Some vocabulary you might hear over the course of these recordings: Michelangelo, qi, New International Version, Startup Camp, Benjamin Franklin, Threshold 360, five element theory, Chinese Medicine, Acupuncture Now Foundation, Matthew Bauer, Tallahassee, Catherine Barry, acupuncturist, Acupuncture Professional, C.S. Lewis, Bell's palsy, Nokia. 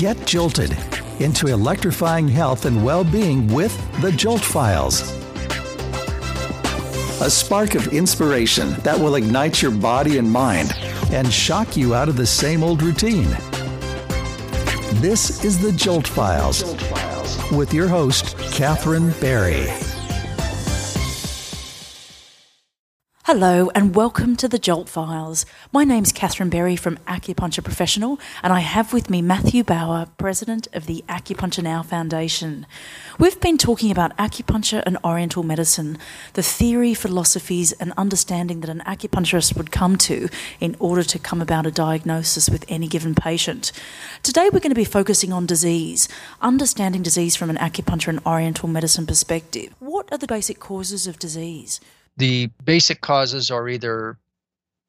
Get jolted into electrifying health and well-being with the Jolt Files. A spark of inspiration that will ignite your body and mind and shock you out of the same old routine. This is the Jolt Files with your host, Catherine Barry. Hello and welcome to the Jolt Files. My name's Catherine Barry from Acupuncture Professional, and I have with me Matthew Bauer, President of the Acupuncture Now Foundation. We've been talking about acupuncture and Oriental medicine, the theory, philosophies and understanding that an acupuncturist would come to in order to come about a diagnosis with any given patient. Today we're going to be focusing on disease, understanding disease from an acupuncture and Oriental medicine perspective. What are the basic causes of disease? The basic causes are either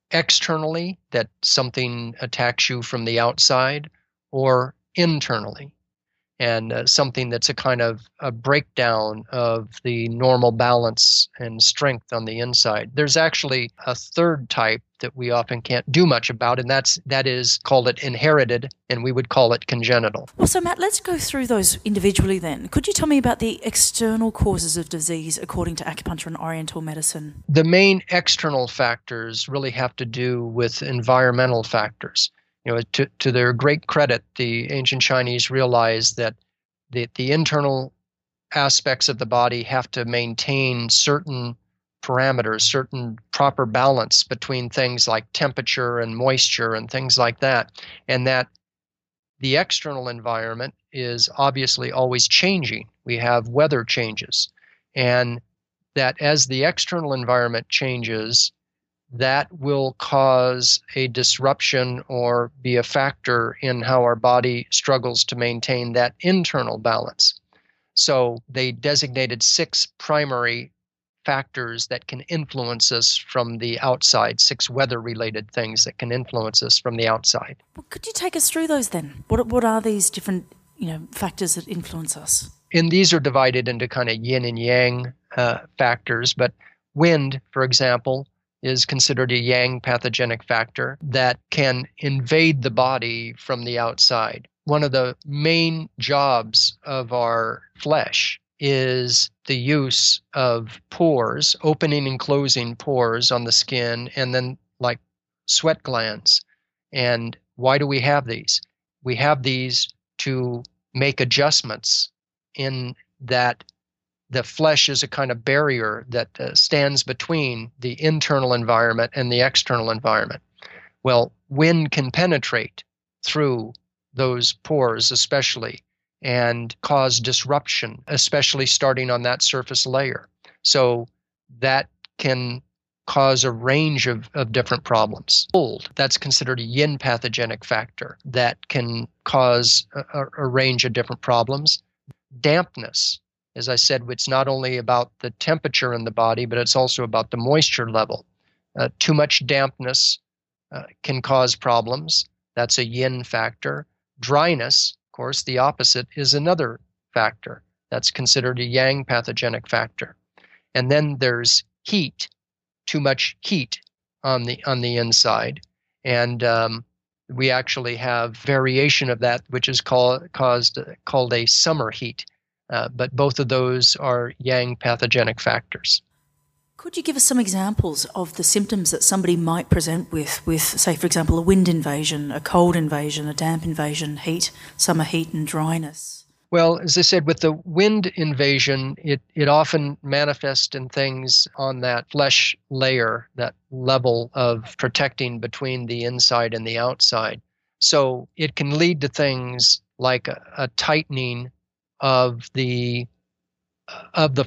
externally, that something attacks you from the outside, or internally, and something that's a kind of a breakdown of the normal balance and strength on the inside. There's actually a third type that we often can't do much about, and that is call it inherited, and we would call it congenital. Well, so Matt, let's go through those individually then. Could you tell me about the external causes of disease according to acupuncture and Oriental medicine? The main external factors really have to do with environmental factors. You know, to their great credit, the ancient Chinese realized that the internal aspects of the body have to maintain certain parameters, certain proper balance between things like temperature and moisture and things like that, and that the external environment is obviously always changing. We have weather changes, and that as the external environment changes, that will cause a disruption or be a factor in how our body struggles to maintain that internal balance. So they designated 6 primary factors that can influence us from the outside, 6 weather-related things that can influence us from the outside. Well, could you take us through those then? What are these different factors that influence us? And these are divided into kind of yin and yang factors, but wind, for example, is considered a yang pathogenic factor that can invade the body from the outside. One of the main jobs of our flesh is the use of pores, opening and closing pores on the skin, and then like sweat glands. And why do we have these? We have these to make adjustments in that the flesh is a kind of barrier that stands between the internal environment and the external environment. Well, wind can penetrate through those pores especially and cause disruption, especially starting on that surface layer. So that can cause a range of different problems. Cold, that's considered a yin pathogenic factor that can cause a range of different problems. Dampness. As I said, it's not only about the temperature in the body, but it's also about the moisture level. Too much dampness can cause problems. That's a yin factor. Dryness, of course, the opposite, is another factor. That's considered a yang pathogenic factor. And then there's heat, too much heat on the inside. And we actually have variation of that, which is called a summer heat. But both of those are yang pathogenic factors. Could you give us some examples of the symptoms that somebody might present with, say, for example, a wind invasion, a cold invasion, a damp invasion, heat, summer heat and dryness? Well, as I said, with the wind invasion, it often manifests in things on that flesh layer, that level of protecting between the inside and the outside. So it can lead to things like a tightening of the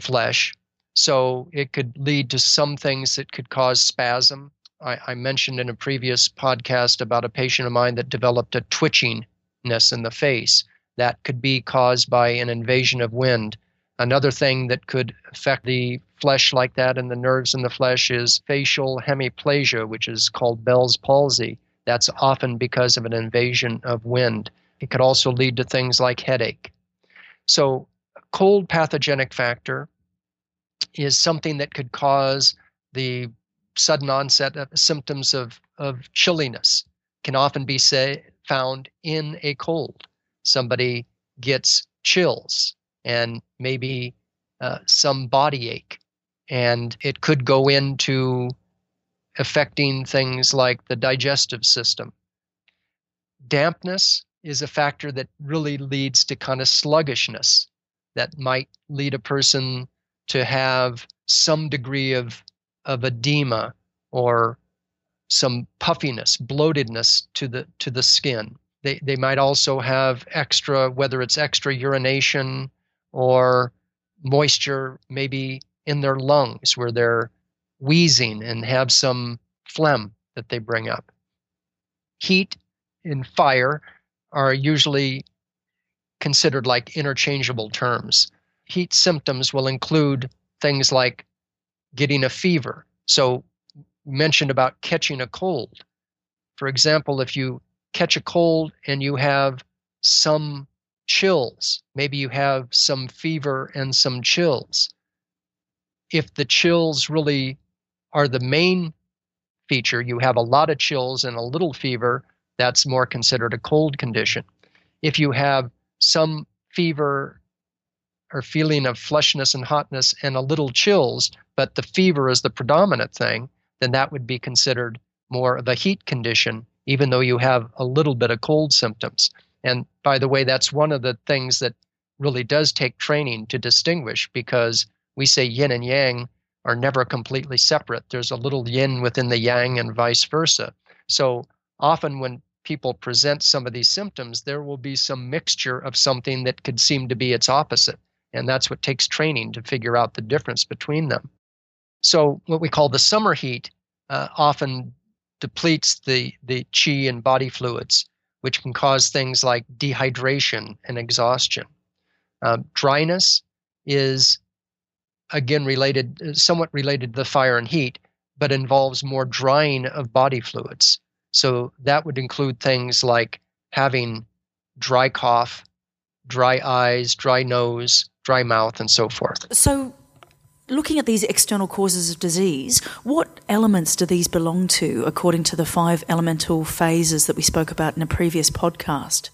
flesh. So it could lead to some things that could cause spasm. I mentioned in a previous podcast about a patient of mine that developed a twitchiness in the face. That could be caused by an invasion of wind. Another thing that could affect the flesh like that and the nerves in the flesh is facial hemiplasia, which is called Bell's palsy. That's often because of an invasion of wind. It could also lead to things like headache. So a cold pathogenic factor is something that could cause the sudden onset of symptoms of chilliness, can often be found in a cold. somebody gets chills and maybe some body ache. And it could go into affecting things like the digestive system. Dampness is a factor that really leads to kind of sluggishness that might lead a person to have some degree of edema or some puffiness, bloatedness to the skin. They might also have extra, whether it's extra urination or moisture maybe in their lungs where they're wheezing and have some phlegm that they bring up. Heat and fire are usually considered like interchangeable terms. Heat symptoms will include things like getting a fever. So you mentioned about catching a cold. For example, if you catch a cold and you have some chills, maybe you have some fever and some chills. If the chills really are the main feature, you have a lot of chills and a little fever, that's more considered a cold condition. If you have some fever or feeling of flushness and hotness and a little chills, but the fever is the predominant thing, then that would be considered more of a heat condition, even though you have a little bit of cold symptoms. And by the way, that's one of the things that really does take training to distinguish, because we say yin and yang are never completely separate. There's a little yin within the yang and vice versa. So often when people present some of these symptoms, there will be some mixture of something that could seem to be its opposite. And that's what takes training to figure out the difference between them. So what we call the summer heat often depletes the qi and body fluids, which can cause things like dehydration and exhaustion. Dryness is, again, somewhat related to the fire and heat, but involves more drying of body fluids. So that would include things like having dry cough, dry eyes, dry nose, dry mouth, and so forth. So looking at these external causes of disease, what elements do these belong to according to the five elemental phases that we spoke about in a previous podcast?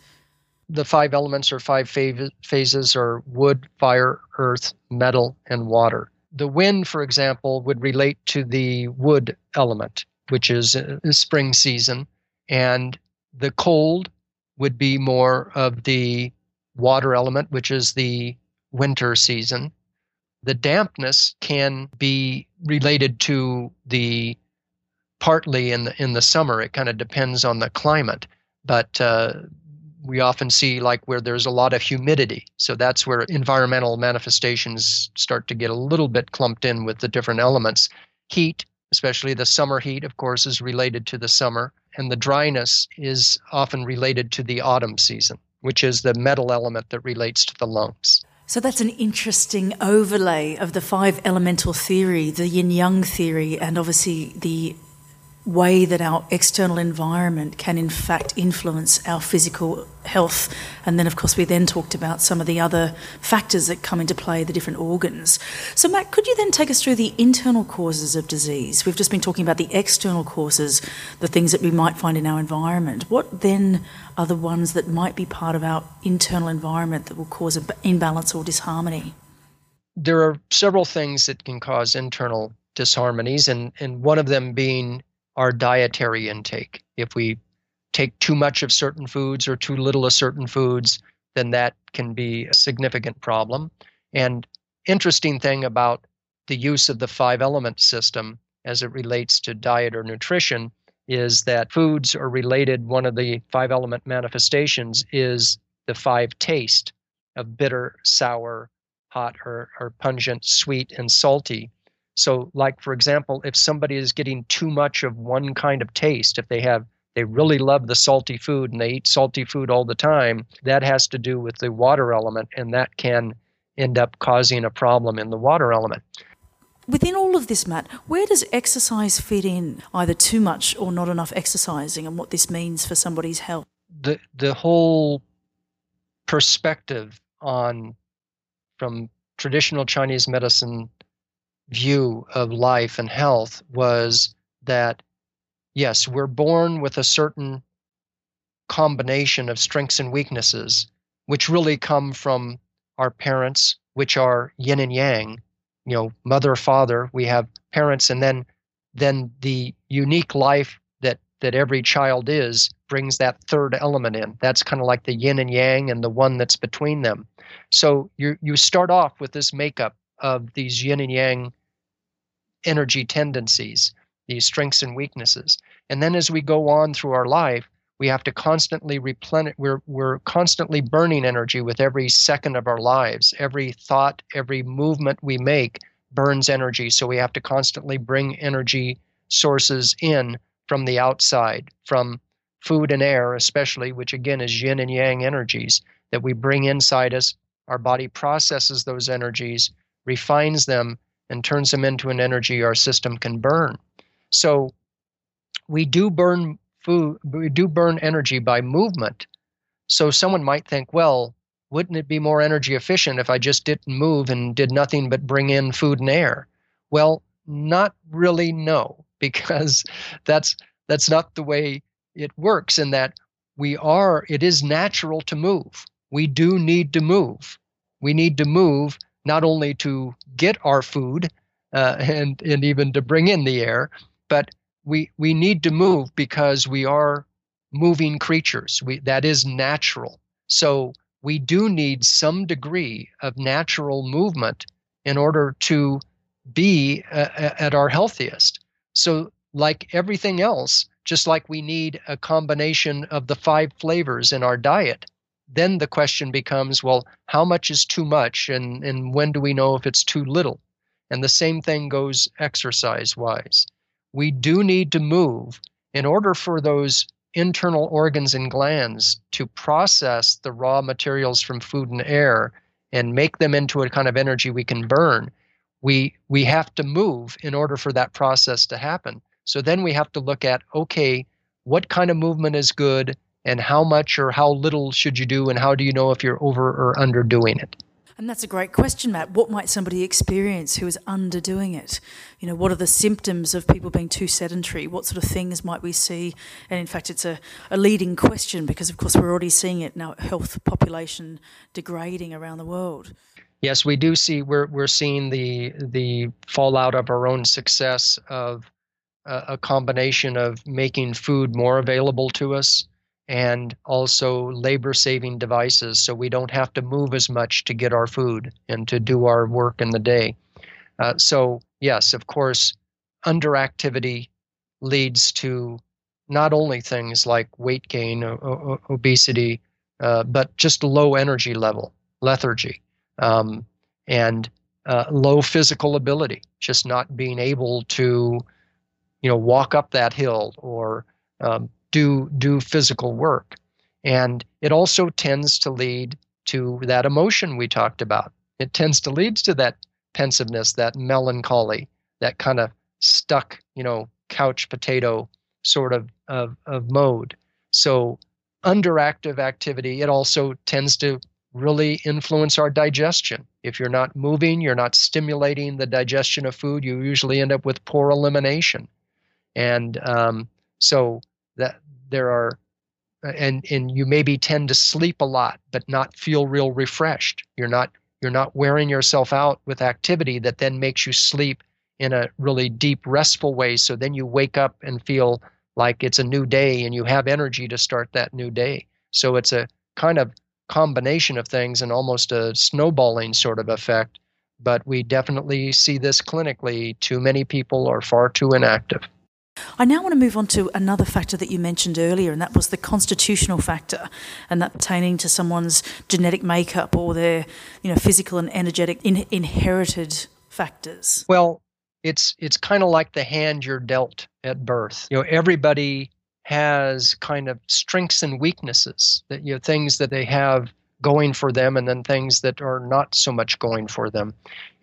The five elements or five phases are wood, fire, earth, metal, and water. The wind, for example, would relate to the wood element, which is spring season, and the cold would be more of the water element, which is the winter season. The dampness can be related to partly in the summer. It kind of depends on the climate, but we often see like where there's a lot of humidity. So that's where environmental manifestations start to get a little bit clumped in with the different elements. Heat, especially the summer heat, of course, is related to the summer. And the dryness is often related to the autumn season, which is the metal element that relates to the lungs. So that's an interesting overlay of the five elemental theory, the yin-yang theory, and obviously the way that our external environment can in fact influence our physical health. And then, of course, we then talked about some of the other factors that come into play, the different organs. So, Matt, could you then take us through the internal causes of disease? We've just been talking about the external causes, the things that we might find in our environment. What then are the ones that might be part of our internal environment that will cause an imbalance or disharmony? There are several things that can cause internal disharmonies, and one of them being our dietary intake. If we take too much of certain foods or too little of certain foods, then that can be a significant problem. And interesting thing about the use of the five element system as it relates to diet or nutrition is that foods are related. One of the five element manifestations is the five taste of bitter, sour, hot, or pungent, sweet, and salty. So like, for example, if somebody is getting too much of one kind of taste, if they really love the salty food and they eat salty food all the time, that has to do with the water element, and that can end up causing a problem in the water element. Within all of this, Matt, where does exercise fit in, either too much or not enough exercising, and what this means for somebody's health? The whole perspective from traditional Chinese medicine view of life and health was that, yes, we're born with a certain combination of strengths and weaknesses, which really come from our parents, which are yin and yang, you know, mother, father. We have parents, and then the unique life that every child is brings that third element in. That's kind of like the yin and yang and the one that's between them. So you start off with this makeup of these yin and yang energy tendencies, these strengths and weaknesses. And then as we go on through our life, we have to constantly replenish. We're constantly burning energy with every second of our lives. Every thought, every movement we make burns energy. So we have to constantly bring energy sources in from the outside, from food and air especially, which again is yin and yang energies that we bring inside us. Our body processes those energies, refines them, and turns them into an energy our system can burn. So we do burn food, we do burn energy by movement. So someone might think, well, wouldn't it be more energy efficient if I just didn't move and did nothing but bring in food and air? Well, not really, no, because that's not the way it works, in that it is natural to move. We do need to move. We need to move not only to get our food and even to bring in the air, but we need to move because we are moving creatures. That is natural. So we do need some degree of natural movement in order to be at our healthiest. So like everything else, just like we need a combination of the 5 flavors in our diet, then the question becomes, well, how much is too much, and when do we know if it's too little? And the same thing goes exercise-wise. We do need to move in order for those internal organs and glands to process the raw materials from food and air and make them into a kind of energy we can burn. We have to move in order for that process to happen. So then we have to look at, okay, what kind of movement is good, and how much or how little should you do, and how do you know if you're over or under doing it? And that's a great question, Matt. What might somebody experience who is underdoing it? You know, what are the symptoms of people being too sedentary? What sort of things might we see? And in fact, it's a leading question because, of course, we're already seeing it now, health population degrading around the world. Yes, we do see, we're seeing the fallout of our own success of a combination of making food more available to us, and also labor-saving devices, so we don't have to move as much to get our food and to do our work in the day. So yes, of course, underactivity leads to not only things like weight gain, obesity, but just low energy level, lethargy, and low physical ability, just not being able to, you know, walk up that hill or do physical work. And it also tends to lead to that emotion we talked about. It tends to lead to that pensiveness, that melancholy, that kind of stuck, you know, couch potato sort of mode. So underactive activity, it also tends to really influence our digestion. If you're not moving, you're not stimulating the digestion of food, you usually end up with poor elimination. And so that there are, and you maybe tend to sleep a lot, but not feel real refreshed. You're not wearing yourself out with activity that then makes you sleep in a really deep, restful way. So then you wake up and feel like it's a new day and you have energy to start that new day. So it's a kind of combination of things and almost a snowballing sort of effect. But we definitely see this clinically. Too many people are far too inactive. I now want to move on to another factor that you mentioned earlier, and that was the constitutional factor, and that pertaining to someone's genetic makeup or their, you know, physical and energetic inherited factors. Well, it's kind of like the hand you're dealt at birth. You know, everybody has kind of strengths and weaknesses, that, you know, things that they have going for them and then things that are not so much going for them.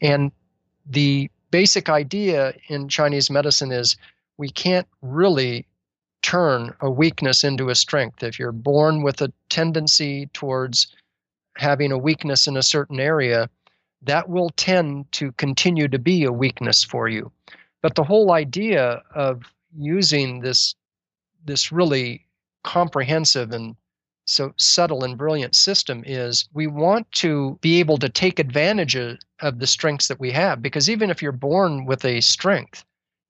And the basic idea in Chinese medicine is, we can't really turn a weakness into a strength. If you're born with a tendency towards having a weakness in a certain area, that will tend to continue to be a weakness for you. But the whole idea of using this really comprehensive and so subtle and brilliant system is we want to be able to take advantage of the strengths that we have, because even if you're born with a strength,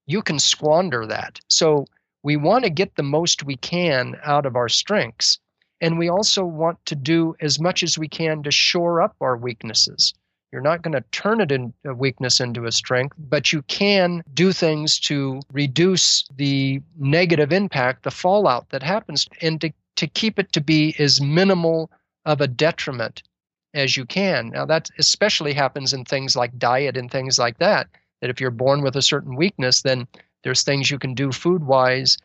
you can squander that. So we want to get the most we can out of our strengths, and we also want to do as much as we can to shore up our weaknesses. You're not going to turn it in a weakness into a strength, but you can do things to reduce the negative impact, the fallout that happens, and to keep it to be as minimal of a detriment as you can. Now, that especially happens in things like diet and things like that, that if you're born with a certain weakness, then there's things you can do food-wise,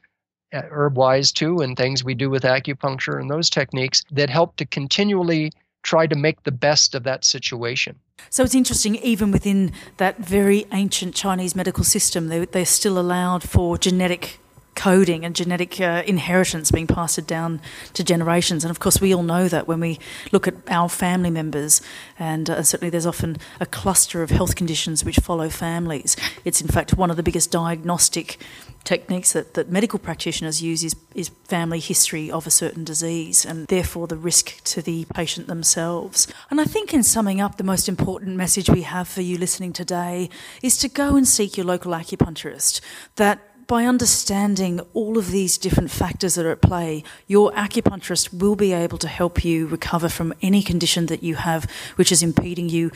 herb-wise too, and things we do with acupuncture and those techniques that help to continually try to make the best of that situation. So it's interesting, even within that very ancient Chinese medical system, they're still allowed for genetic coding and genetic inheritance being passed down to generations. And of course, we all know that when we look at our family members, and certainly there's often a cluster of health conditions which follow families. It's in fact one of the biggest diagnostic techniques that medical practitioners use is family history of a certain disease, and therefore the risk to the patient themselves. And I think in summing up, the most important message we have for you listening today is to go and seek your local acupuncturist. That by understanding all of these different factors that are at play, your acupuncturist will be able to help you recover from any condition that you have which is impeding you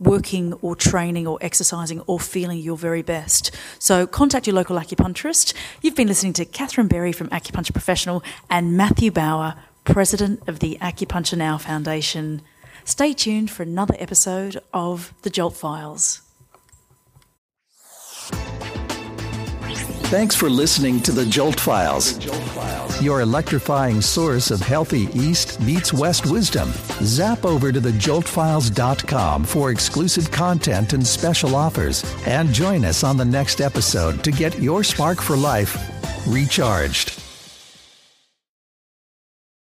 working or training or exercising or feeling your very best. So contact your local acupuncturist. You've been listening to Catherine Barry from Acupuncture Professional and Matthew Bauer, President of the Acupuncture Now Foundation. Stay tuned for another episode of The Jolt Files. Thanks for listening to The Jolt Files, your electrifying source of healthy East meets West wisdom. Zap over to thejoltfiles.com for exclusive content and special offers. And join us on the next episode to get your spark for life recharged.